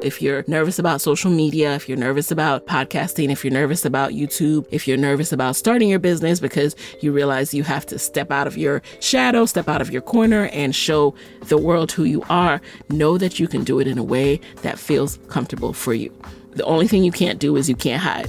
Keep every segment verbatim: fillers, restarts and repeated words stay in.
If you're nervous about social media, if you're nervous about podcasting, if you're nervous about YouTube, if you're nervous about starting your business because you realize you have to step out of your shadow, step out of your corner and show the world who you are, know that you can do it in a way that feels comfortable for you. The only thing you can't do is you can't hide.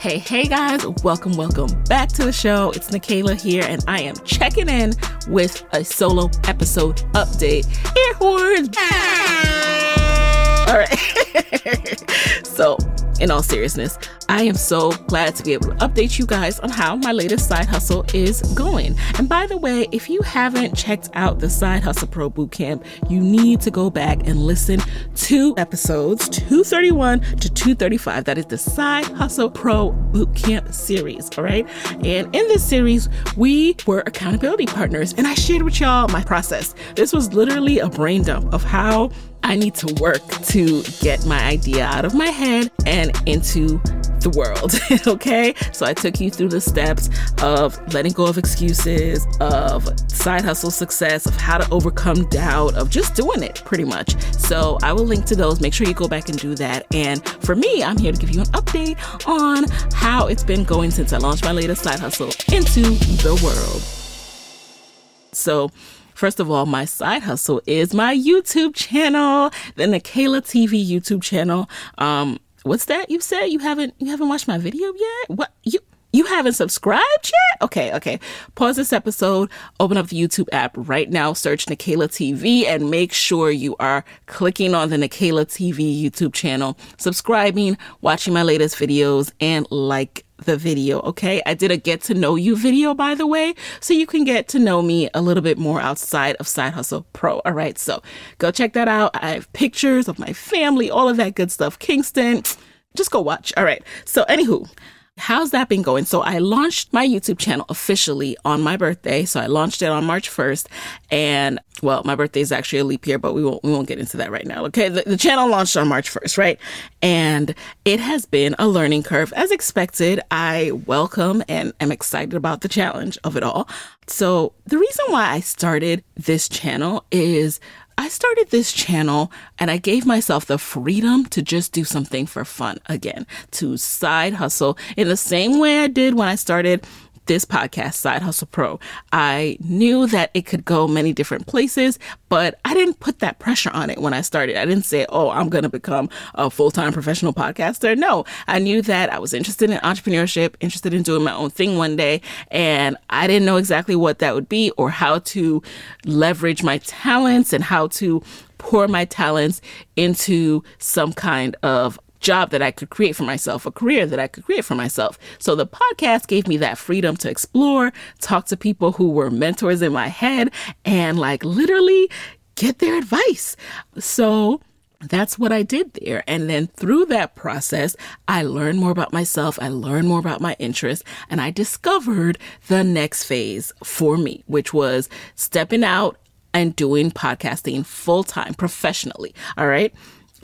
Hey, hey guys, welcome, welcome back to the show. It's Nicaila here, and I am checking in with a solo episode update. Air horns! All right. So, in all seriousness, I am so glad to be able to update you guys on how my latest side hustle is going. And by the way, if you haven't checked out the Side Hustle Pro Bootcamp, you need to go back and listen to episodes two thirty-one to two thirty-five. That is the Side Hustle Pro Bootcamp series, all right? And in this series, we were accountability partners, and I shared with y'all my process. This was literally a brain dump of how I need to work to get my idea out of my head and into the world, okay? So I took you through the steps of letting go of excuses, of side hustle success, of how to overcome doubt, of just doing it pretty much. So I will link to those. Make sure you go back and do that. And for me, I'm here to give you an update on how it's been going since I launched my latest side hustle into the world. So first of all, my side hustle is my YouTube channel, the Nicaila T V YouTube channel. Um, what's that? You said you haven't you haven't watched my video yet? What you you haven't subscribed yet? Okay, okay. Pause this episode. Open up the YouTube app right now. Search Nicaila T V and make sure you are clicking on the Nicaila T V YouTube channel, subscribing, watching my latest videos, and like the video, okay? I did a get to know you video, by the way, so you can get to know me a little bit more outside of Side Hustle Pro, all right? So go check that out. I have pictures of my family, all of that good stuff. Kingston, just go watch, all right? So anywho, how's that been going? So I launched my YouTube channel officially on my birthday. So I launched it on March first. And well, my birthday is actually a leap year, but we won't we won't get into that right now. Okay. The, the channel launched on March first, right? And it has been a learning curve. As expected, I welcome and am excited about the challenge of it all. So the reason why I started this channel is I started this channel and I gave myself the freedom to just do something for fun again, to side hustle in the same way I did when I started this podcast, Side Hustle Pro. I knew that it could go many different places, but I didn't put that pressure on it when I started. I didn't say, oh, I'm going to become a full-time professional podcaster. No, I knew that I was interested in entrepreneurship, interested in doing my own thing one day, and I didn't know exactly what that would be or how to leverage my talents and how to pour my talents into some kind of job that I could create for myself, a career that I could create for myself. So the podcast gave me that freedom to explore, talk to people who were mentors in my head, and like literally get their advice. So that's what I did there. And then through that process, I learned more about myself. I learned more about my interests, and I discovered the next phase for me, which was stepping out and doing podcasting full-time professionally. All right.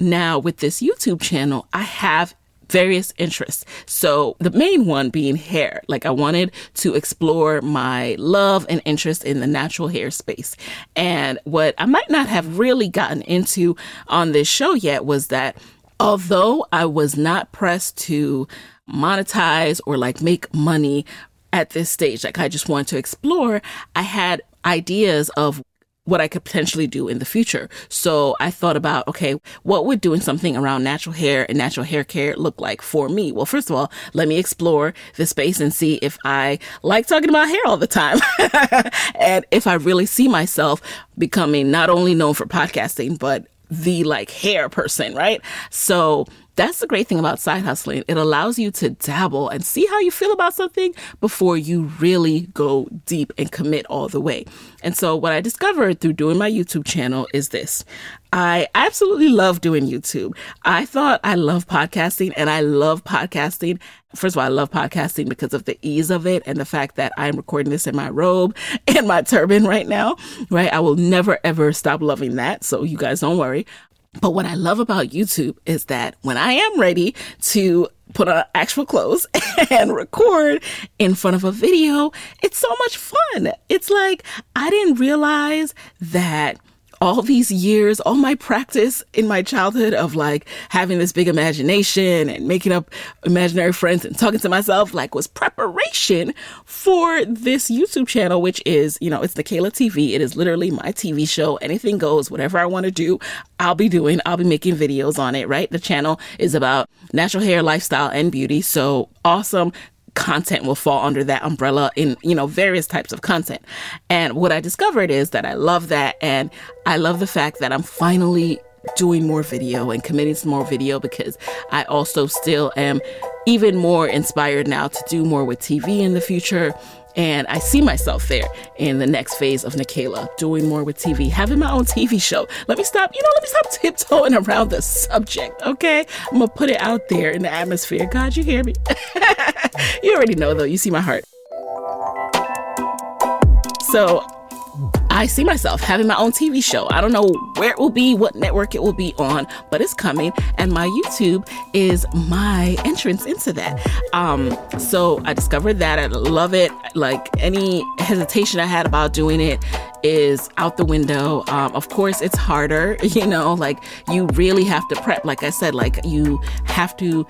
Now, with this YouTube channel, I have various interests. So the main one being hair. Like I wanted to explore my love and interest in the natural hair space. And what I might not have really gotten into on this show yet was that although I was not pressed to monetize or like make money at this stage, like I just wanted to explore, I had ideas of what I could potentially do in the future. So I thought about, okay, what would doing something around natural hair and natural hair care look like for me? Well, first of all, let me explore the space and see if I like talking about hair all the time. And if I really see myself becoming not only known for podcasting, but the like hair person, right? So That's the great thing about side hustling. It allows you to dabble and see how you feel about something before you really go deep and commit all the way. And so what I discovered through doing my YouTube channel is this. I absolutely love doing YouTube. I thought I love podcasting and I love podcasting. First of all, I love podcasting because of the ease of it and the fact that I'm recording this in my robe and my turban right now, right? I will never, ever stop loving that. So you guys don't worry. But what I love about YouTube is that when I am ready to put on actual clothes and record in front of a video, it's so much fun. It's like, I didn't realize that all these years, all my practice in my childhood of like having this big imagination and making up imaginary friends and talking to myself, like, was preparation for this YouTube channel, which is, you know, it's Nicaila T V. It is literally my T V show. Anything goes, whatever I want to do, I'll be doing, I'll be making videos on it, right? The channel is about natural hair, lifestyle, and beauty. So awesome content will fall under that umbrella in, you know, various types of content. And what I discovered is that I love that. And I love the fact that I'm finally doing more video and committing to more video, because I also still am even more inspired now to do more with T V in the future. And I see myself there in the next phase of Nicaila, doing more with T V, having my own T V show. Let me stop, you know, let me stop tiptoeing around the subject, okay? I'm going to put it out there in the atmosphere. God, you hear me? You already know, though. You see my heart. So I see myself having my own T V show. I don't know where it will be, what network it will be on, but it's coming. And my YouTube is my entrance into that. Um, so I discovered that. I love it. Like, any hesitation I had about doing it is out the window. Um, of course, it's harder, you know, like you really have to prep. Like I said, like you have to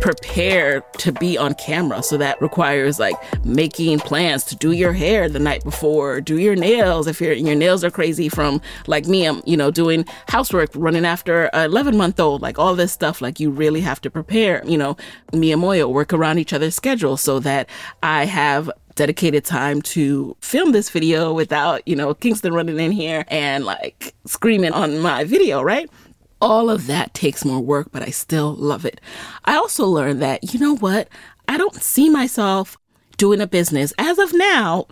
prepare to be on camera. So that requires like making plans to do your hair the night before, do your nails. If your your nails are crazy from like me, I'm, you know, doing housework, running after an eleven month old, like all this stuff, like you really have to prepare, you know, me and Moya work around each other's schedule so that I have dedicated time to film this video without, you know, Kingston running in here and like screaming on my video, right? All of that takes more work, but I still love it. I also learned that, you know what? I don't see myself doing a business. As of now,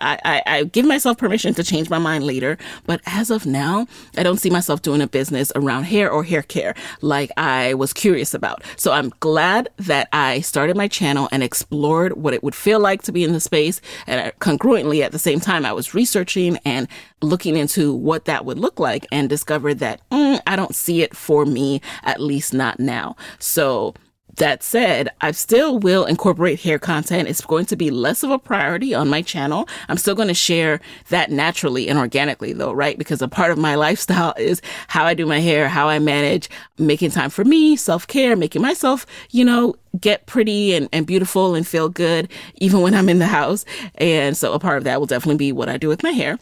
I, I, I give myself permission to change my mind later, but as of now, I don't see myself doing a business around hair or hair care like I was curious about. So I'm glad that I started my channel and explored what it would feel like to be in the space. And congruently, at the same time, I was researching and looking into what that would look like and discovered that mm, I don't see it for me, at least not now. So that said, I still will incorporate hair content. It's going to be less of a priority on my channel. I'm still going to share that naturally and organically though, right? Because a part of my lifestyle is how I do my hair, how I manage, making time for me, self-care, making myself, you know, get pretty and, and beautiful and feel good even when I'm in the house. And so a part of that will definitely be what I do with my hair,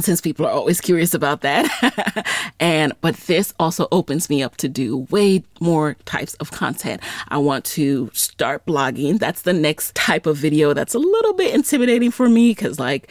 since people are always curious about that. and but this also opens me up to do way more types of content. I want to start blogging. That's the next type of video that's a little bit intimidating for me because, like,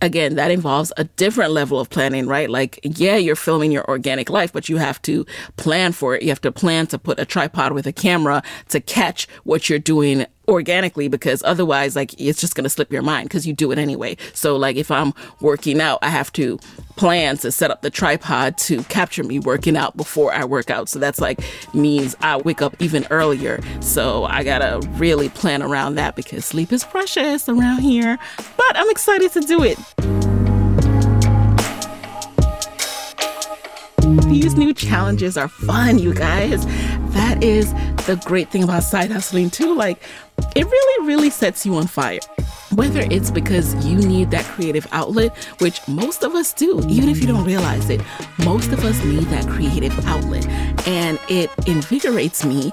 again, that involves a different level of planning, right? Like, yeah, you're filming your organic life, but you have to plan for it. You have to plan to put a tripod with a camera to catch what you're doing organically, because otherwise, like, it's just going to slip your mind because you do it anyway. So like if I'm working out, I have to plan to set up the tripod to capture me working out before I work out. So that's like means I wake up even earlier. So I got to really plan around that because sleep is precious around here, but I'm excited to do it. These new challenges are fun, you guys. That is the great thing about side hustling too. Like, it really, really sets you on fire. Whether it's because you need that creative outlet, which most of us do, even if you don't realize it, most of us need that creative outlet. And it invigorates me.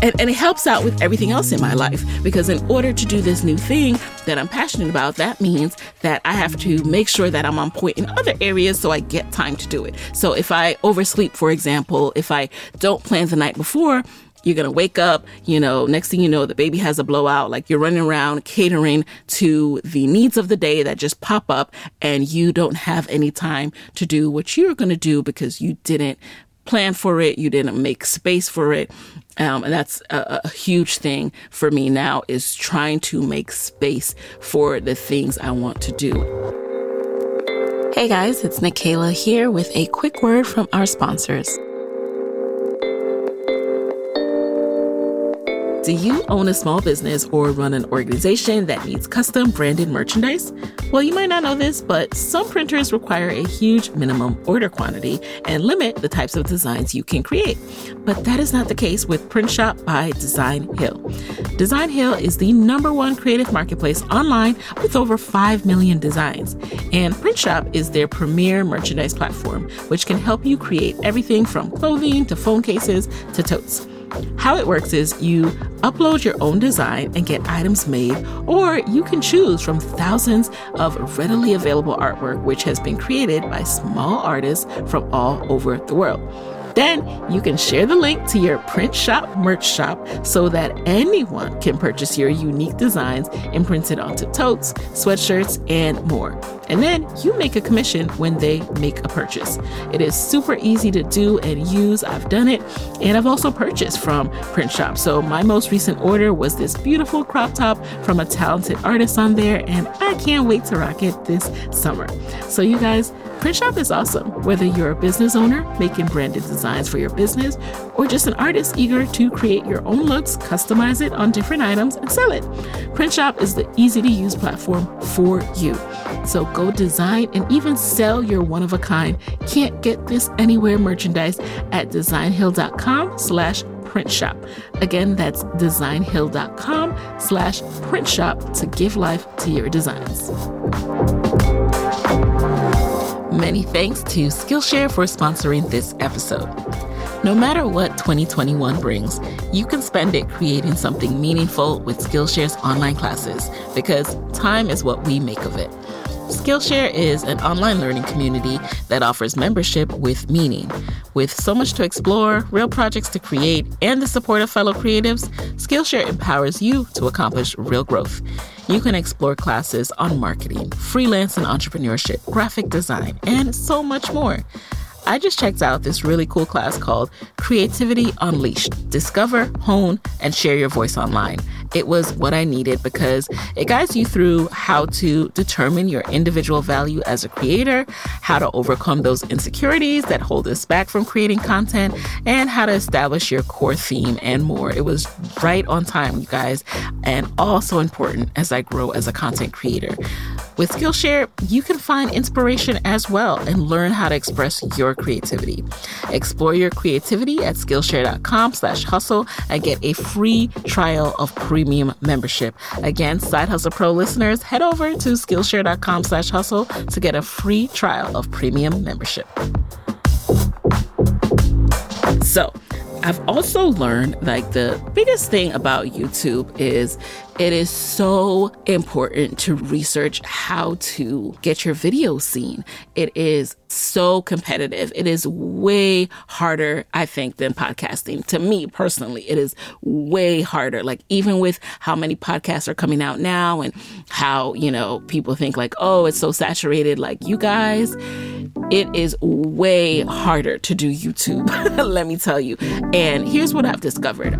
And, and it helps out with everything else in my life, because in order to do this new thing that I'm passionate about, that means that I have to make sure that I'm on point in other areas so I get time to do it. So if I oversleep, for example, if I don't plan the night before, you're going to wake up, you know, next thing you know, the baby has a blowout, like you're running around catering to the needs of the day that just pop up and you don't have any time to do what you're going to do because you didn't plan for it. You didn't make space for it. Um, and that's a, a huge thing for me now, is trying to make space for the things I want to do. Hey guys, it's Nicaila here with a quick word from our sponsors. Do you own a small business or run an organization that needs custom branded merchandise? Well, you might not know this, but some printers require a huge minimum order quantity and limit the types of designs you can create. But that is not the case with Print Shop by Design Hill. Design Hill is the number one creative marketplace online with over five million designs. And Print Shop is their premier merchandise platform, which can help you create everything from clothing to phone cases to totes. How it works is you upload your own design and get items made, or you can choose from thousands of readily available artwork which has been created by small artists from all over the world. Then you can share the link to your Print Shop merch shop so that anyone can purchase your unique designs imprinted onto totes, sweatshirts, and more. And then you make a commission when they make a purchase. It is super easy to do and use. I've done it, and I've also purchased from Print Shop. So my most recent order was this beautiful crop top from a talented artist on there, and I can't wait to rock it this summer. So you guys, Print Shop is awesome. Whether you're a business owner making branded designs for your business, or just an artist eager to create your own looks, customize it on different items, and sell it, Print Shop is the easy to use platform for you. So go design and even sell your one-of-a-kind can't get this anywhere merchandise at designhill.com slash print shop. Again, that's designhill.com slash print shop to give life to your designs. Many thanks to Skillshare for sponsoring this episode. No matter what twenty twenty-one brings, you can spend it creating something meaningful with Skillshare's online classes, because time is what we make of it. Skillshare is an online learning community that offers membership with meaning. With so much to explore, real projects to create, and the support of fellow creatives, Skillshare empowers you to accomplish real growth. You can explore classes on marketing, freelance and entrepreneurship, graphic design, and so much more. I just checked out this really cool class called Creativity Unleashed. Discover, hone, and share your voice online. It was what I needed because it guides you through how to determine your individual value as a creator, how to overcome those insecurities that hold us back from creating content, and how to establish your core theme and more. It was right on time, you guys, and also important as I grow as a content creator. With Skillshare, you can find inspiration as well and learn how to express your creativity. Explore your creativity at Skillshare.com slash hustle and get a free trial of premium membership. Again, Side Hustle Pro listeners, head over to Skillshare.com slash hustle to get a free trial of premium membership. So I've also learned, like, the biggest thing about YouTube is it is so important to research how to get your video seen. It is so competitive. It is way harder, I think, than podcasting. To me personally, it is way harder. Like, even with how many podcasts are coming out now and how, you know, people think like, oh, it's so saturated. Like, you guys, it is way harder to do YouTube, let me tell you. And here's what I've discovered.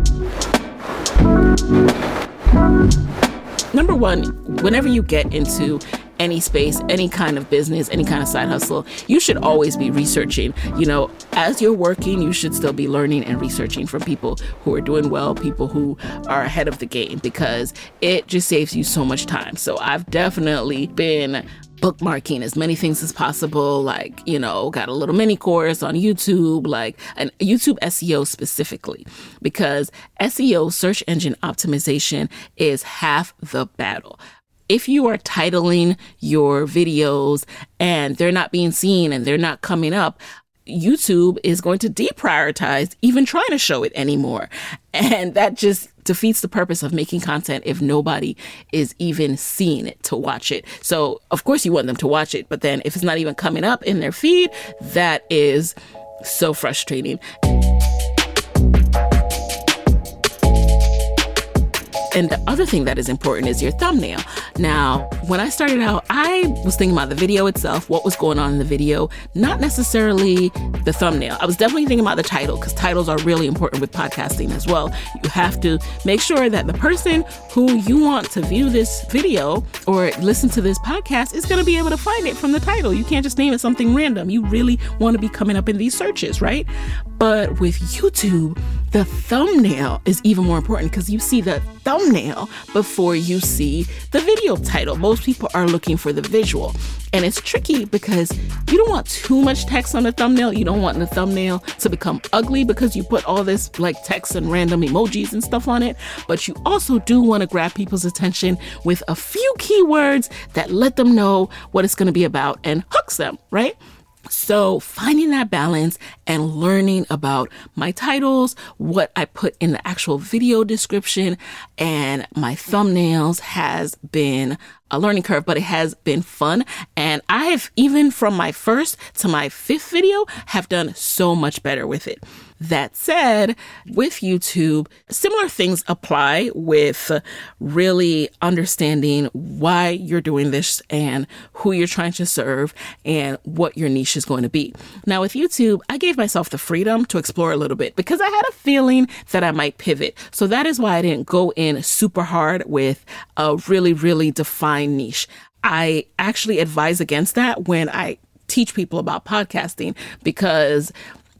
Number one, whenever you get into any space, any kind of business, any kind of side hustle, you should always be researching. You know, as you're working, you should still be learning and researching from people who are doing well, people who are ahead of the game, because it just saves you so much time. So I've definitely been bookmarking as many things as possible, like, you know, got a little mini course on YouTube, like an YouTube S E O specifically, because S E O, search engine optimization, is half the battle. If you are titling your videos and they're not being seen and they're not coming up, YouTube is going to deprioritize even trying to show it anymore. And that just defeats the purpose of making content if nobody is even seeing it to watch it. So of course you want them to watch it, but then if it's not even coming up in their feed, that is so frustrating. And the other thing that is important is your thumbnail. Now, when I started out, I was thinking about the video itself, what was going on in the video, not necessarily the thumbnail. I was definitely thinking about the title, because titles are really important with podcasting as well. You have to make sure that the person who you want to view this video or listen to this podcast is going to be able to find it from the title. You can't just name it something random. You really want to be coming up in these searches, right? But with YouTube, the thumbnail is even more important, because you see the thumbnail before you see the video title. Most people are looking for the visual, and it's tricky because you don't want too much text on the thumbnail. You don't want the thumbnail to become ugly because you put all this like text and random emojis and stuff on it. But you also do want to grab people's attention with a few keywords that let them know what it's going to be about and hooks them, right? So finding that balance and learning about my titles, what I put in the actual video description, and my thumbnails has been a learning curve, but it has been fun. And I have, even from my first to my fifth video, have done so much better with it. That said, with YouTube, similar things apply with really understanding why you're doing this and who you're trying to serve and what your niche is going to be. Now, with YouTube, I gave myself the freedom to explore a little bit because I had a feeling that I might pivot. So that is why I didn't go in super hard with a really, really defined niche. I actually advise against that when I teach people about podcasting, because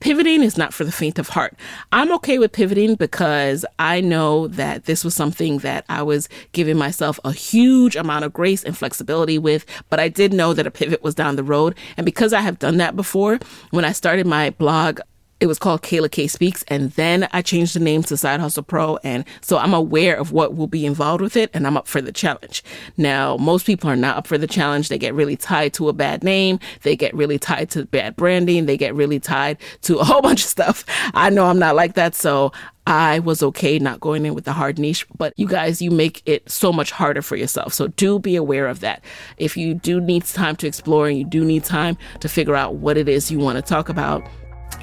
pivoting is not for the faint of heart. I'm okay with pivoting because I know that this was something that I was giving myself a huge amount of grace and flexibility with, but I did know that a pivot was down the road. And because I have done that before, when I started my blog, it was called Kayla K Speaks, and then I changed the name to Side Hustle Pro, and so I'm aware of what will be involved with it, and I'm up for the challenge. Now, most people are not up for the challenge. They get really tied to a bad name. They get really tied to bad branding. They get really tied to a whole bunch of stuff. I know I'm not like that, so I was okay not going in with the hard niche, but you guys, you make it so much harder for yourself. So do be aware of that. If you do need time to explore and you do need time to figure out what it is you want to talk about,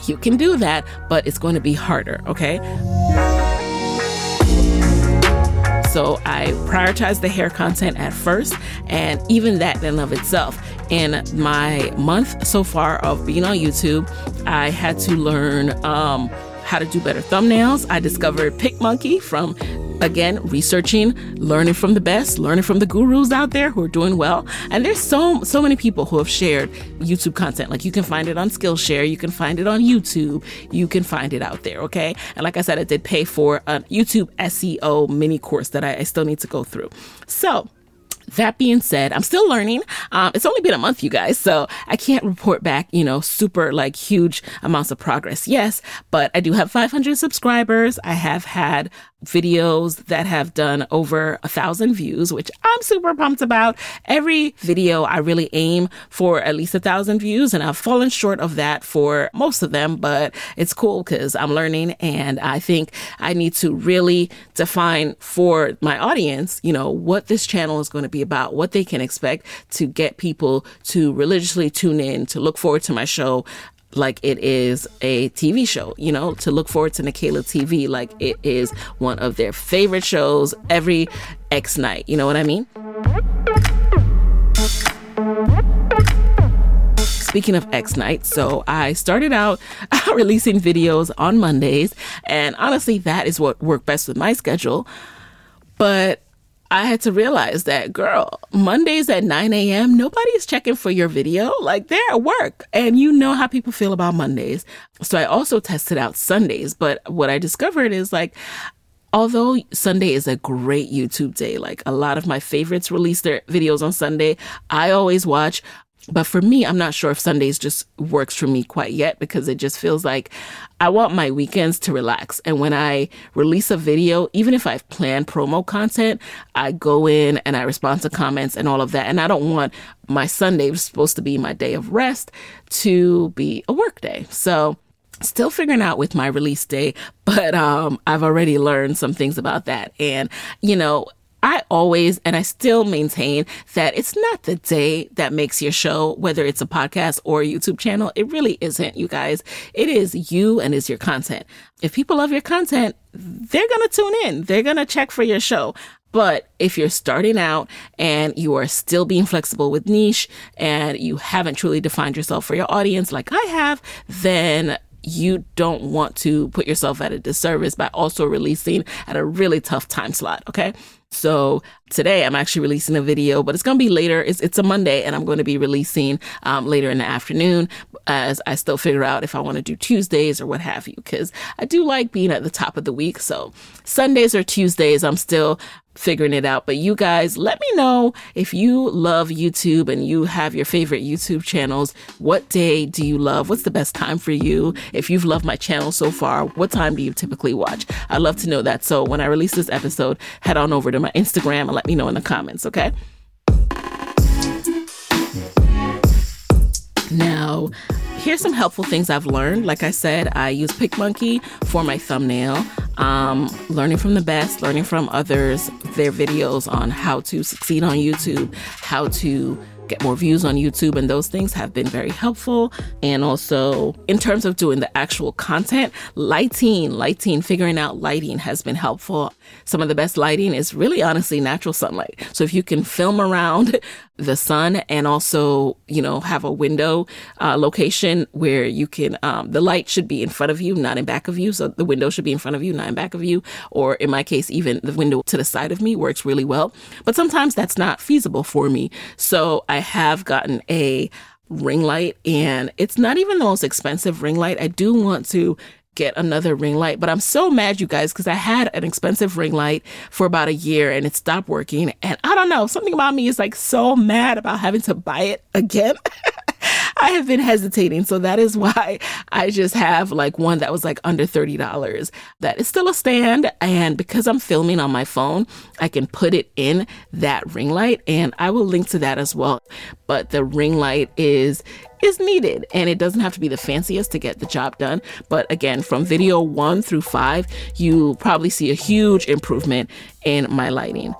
you can do that, but it's going to be harder, okay? So I prioritized the hair content at first, and even that in and of itself. In my month so far of being on YouTube, I had to learn um, how to do better thumbnails. I discovered PicMonkey from, again, researching, learning from the best, learning from the gurus out there who are doing well. And there's so so many people who have shared YouTube content. Like, you can find it on Skillshare, you can find it on YouTube, you can find it out there, okay? And like I said, I did pay for a YouTube S E O mini course that I, I still need to go through. So that being said, I'm still learning. Um, it's only been a month, you guys, so I can't report back, you know, super like huge amounts of progress. Yes, but I do have five hundred subscribers. I have had videos that have done over a thousand views, which I'm super pumped about. Every video I really aim for at least a thousand views, and I've fallen short of that for most of them, but it's cool because I'm learning, and I think I need to really define for my audience, you know, what this channel is going to be about, what they can expect, to get people to religiously tune in, to look forward to my show like it is a T V show, you know, to look forward to Nicaila T V like it is one of their favorite shows every X night. You know what I mean? Speaking of X night, so I started out releasing videos on Mondays, and honestly, that is what worked best with my schedule. But I had to realize that, girl, Mondays at nine a.m., nobody's checking for your video. Like, they're at work, and you know how people feel about Mondays. So I also tested out Sundays, but what I discovered is, like, although Sunday is a great YouTube day, like a lot of my favorites release their videos on Sunday. I always watch. But for me, I'm not sure if Sundays just works for me quite yet, because it just feels like I want my weekends to relax. And when I release a video, even if I've planned promo content, I go in and I respond to comments and all of that. And I don't want my Sunday, which is supposed to be my day of rest, to be a work day. So still figuring out with my release day, but um, I've already learned some things about that. And, you know, I always, and I still maintain that it's not the day that makes your show, whether it's a podcast or a YouTube channel. It really isn't, you guys. It is you, and it's your content. If people love your content, they're going to tune in. They're going to check for your show. But if you're starting out and you are still being flexible with niche and you haven't truly defined yourself for your audience like I have, then you don't want to put yourself at a disservice by also releasing at a really tough time slot. Okay. So today I'm actually releasing a video, but it's going to be later. It's, it's a Monday and I'm going to be releasing um, later in the afternoon as I still figure out if I want to do Tuesdays or what have you, because I do like being at the top of the week. So Sundays or Tuesdays, I'm still figuring it out. But you guys, let me know if you love YouTube and you have your favorite YouTube channels. What day do you love? What's the best time for you? If you've loved my channel so far, what time do you typically watch? I'd love to know that. So when I release this episode, head on over to my Instagram and let me know in the comments, okay? Now, here's some helpful things I've learned. Like I said, I use PicMonkey for my thumbnail. Um, learning from the best, learning from others, their videos on how to succeed on YouTube, how to get more views on YouTube, and those things have been very helpful. And also in terms of doing the actual content, lighting, lighting, figuring out lighting has been helpful. Some of the best lighting is really honestly natural sunlight. So if you can film around the sun and also, you know, have a window uh, location where you can, um, the light should be in front of you, not in back of you. So the window should be in front of you, not in back of you. Or in my case, even the window to the side of me works really well. But sometimes that's not feasible for me. So I I have gotten a ring light, and it's not even the most expensive ring light. I do want to get another ring light, but I'm so mad, you guys, because I had an expensive ring light for about a year and it stopped working. And I don't know, something about me is like so mad about having to buy it again. I have been hesitating. So that is why I just have like one that was like under thirty dollars that is still a stand. And because I'm filming on my phone, I can put it in that ring light, and I will link to that as well. But the ring light is is needed, and it doesn't have to be the fanciest to get the job done. But again, from video one through five, you probably see a huge improvement in my lighting.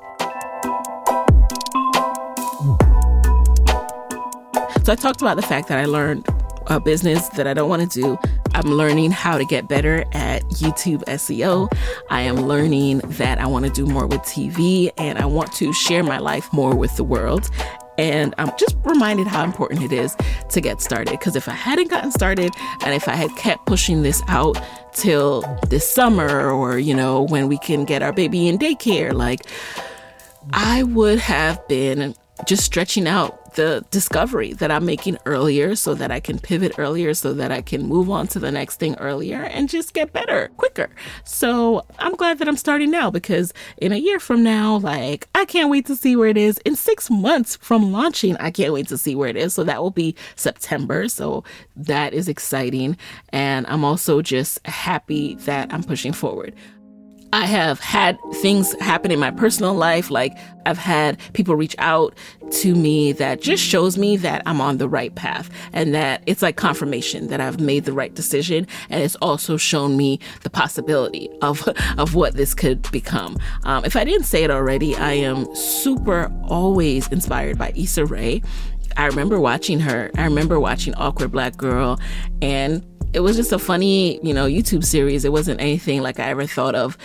So I talked about the fact that I learned a business that I don't want to do. I'm learning how to get better at YouTube S E O. I am learning that I want to do more with T V, and I want to share my life more with the world. And I'm just reminded how important it is to get started, because if I hadn't gotten started and if I had kept pushing this out till this summer, or, you know, when we can get our baby in daycare, like I would have been just stretching out the discovery that I'm making earlier so that I can pivot earlier, so that I can move on to the next thing earlier and just get better quicker. So I'm glad that I'm starting now, because in a year from now, like I can't wait to see where it is. In six months from launching, I can't wait to see where it is. So that will be September. So that is exciting. And I'm also just happy that I'm pushing forward. I have had things happen in my personal life. Like I've had people reach out to me that just shows me that I'm on the right path, and that it's like confirmation that I've made the right decision. And it's also shown me the possibility of, of what this could become. Um, if I didn't say it already, I am super always inspired by Issa Rae. I remember watching her. I remember watching Awkward Black Girl, and it was just a funny, you know, YouTube series. It wasn't anything like I ever thought of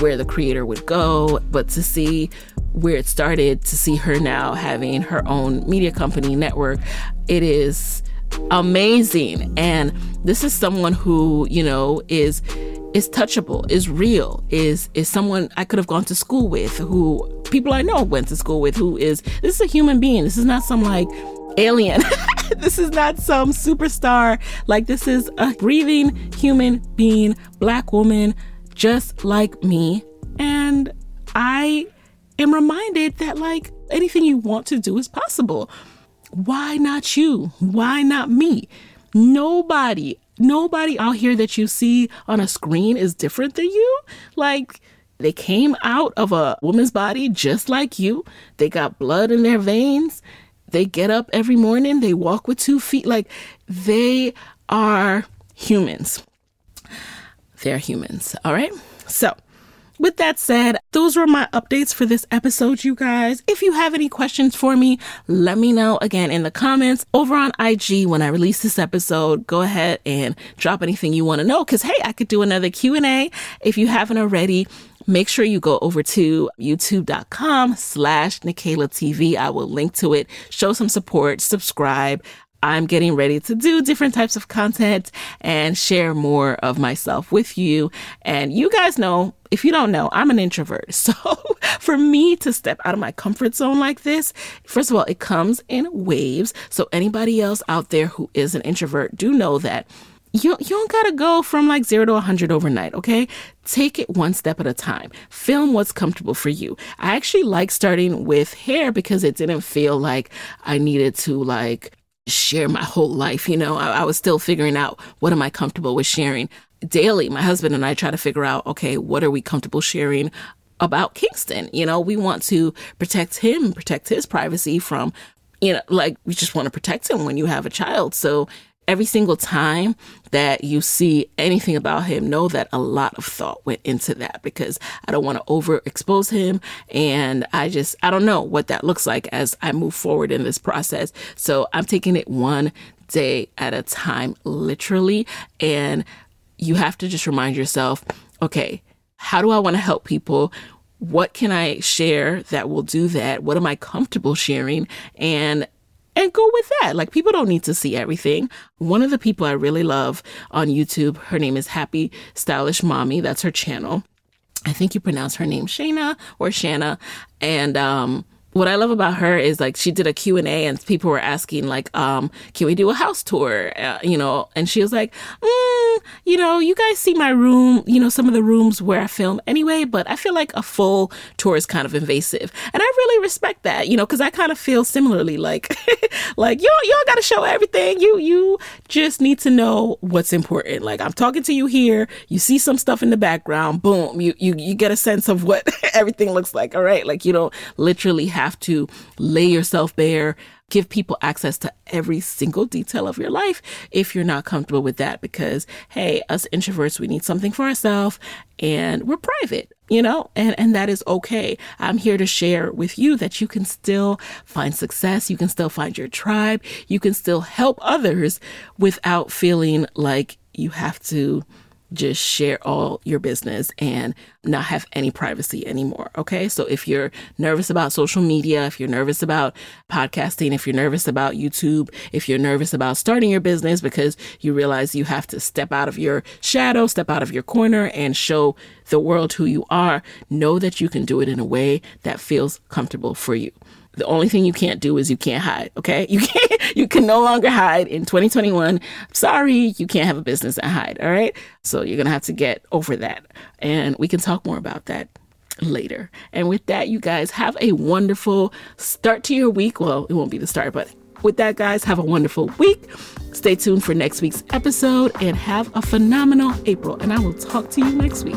where the creator would go, but to see where it started, to see her now having her own media company network, it is amazing. And this is someone who, you know, is is touchable, is real, is is someone I could have gone to school with, who people I know went to school with, who is, this is a human being. This is not some like alien. This is not some superstar. Like this is a breathing human being, Black woman, just like me. And I am reminded that like anything you want to do is possible. Why not you? Why not me? Nobody, nobody out here that you see on a screen is different than you. Like they came out of a woman's body just like you. They got blood in their veins. They get up every morning. They walk with two feet. Like they are humans. They're humans. All right. So with that said, those were my updates for this episode, you guys. If you have any questions for me, let me know again in the comments over on I G when I release this episode. Go ahead and drop anything you want to know, because hey, I could do another Q and A if you haven't already. Make sure you go over to youtube.com slash Nicaila TV. I will link to it. Show some support, subscribe. I'm getting ready to do different types of content and share more of myself with you. And you guys know, if you don't know, I'm an introvert. So for me to step out of my comfort zone like this, first of all, it comes in waves. So anybody else out there who is an introvert, do know that You, you don't got to go from like zero to one hundred overnight, okay? Take it one step at a time. Film what's comfortable for you. I actually like starting with hair because it didn't feel like I needed to like share my whole life. You know, I, I was still figuring out what am I comfortable with sharing. Daily, my husband and I try to figure out, okay, what are we comfortable sharing about Kingston? You know, we want to protect him, protect his privacy from, you know, like we just want to protect him when you have a child. So every single time that you see anything about him, know that a lot of thought went into that because I don't want to overexpose him. And I just, I don't know what that looks like as I move forward in this process. So I'm taking it one day at a time, literally. And you have to just remind yourself, okay, how do I want to help people? What can I share that will do that? What am I comfortable sharing? And And go with that. Like, people don't need to see everything. One of the people I really love on YouTube, her name is Happy Stylish Mommy. That's her channel. I think you pronounce her name Shayna or Shanna. And um, what I love about her is like she did a Q and A and people were asking like, um, can we do a house tour? Uh, you know, and she was like, mm, you know, you guys see my room, you know, some of the rooms where I film anyway, but I feel like a full tour is kind of invasive. And I really respect that, you know, because I kind of feel similarly like, like, y'all, y'all got to show everything. You, you just need to know what's important. Like, I'm talking to you here. You see some stuff in the background. Boom. You, you, you get a sense of what everything looks like. All right. Like, you don't literally have have to lay yourself bare, give people access to every single detail of your life if you're not comfortable with that, because hey, us introverts, we need something for ourselves and we're private, you know, and, and that is okay. I'm here to share with you that you can still find success. You can still find your tribe. You can still help others without feeling like you have to just share all your business and not have any privacy anymore. Okay. So if you're nervous about social media, if you're nervous about podcasting, if you're nervous about YouTube, if you're nervous about starting your business because you realize you have to step out of your shadow, step out of your corner and show the world who you are, know that you can do it in a way that feels comfortable for you. The only thing you can't do is you can't hide. Okay. You can't, you can no longer hide in twenty twenty-one. Sorry. You can't have a business and hide. All right. So you're going to have to get over that. And we can talk more about that later. And with that, you guys have a wonderful start to your week. Well, it won't be the start, but with that, guys, have a wonderful week. Stay tuned for next week's episode and have a phenomenal April. And I will talk to you next week.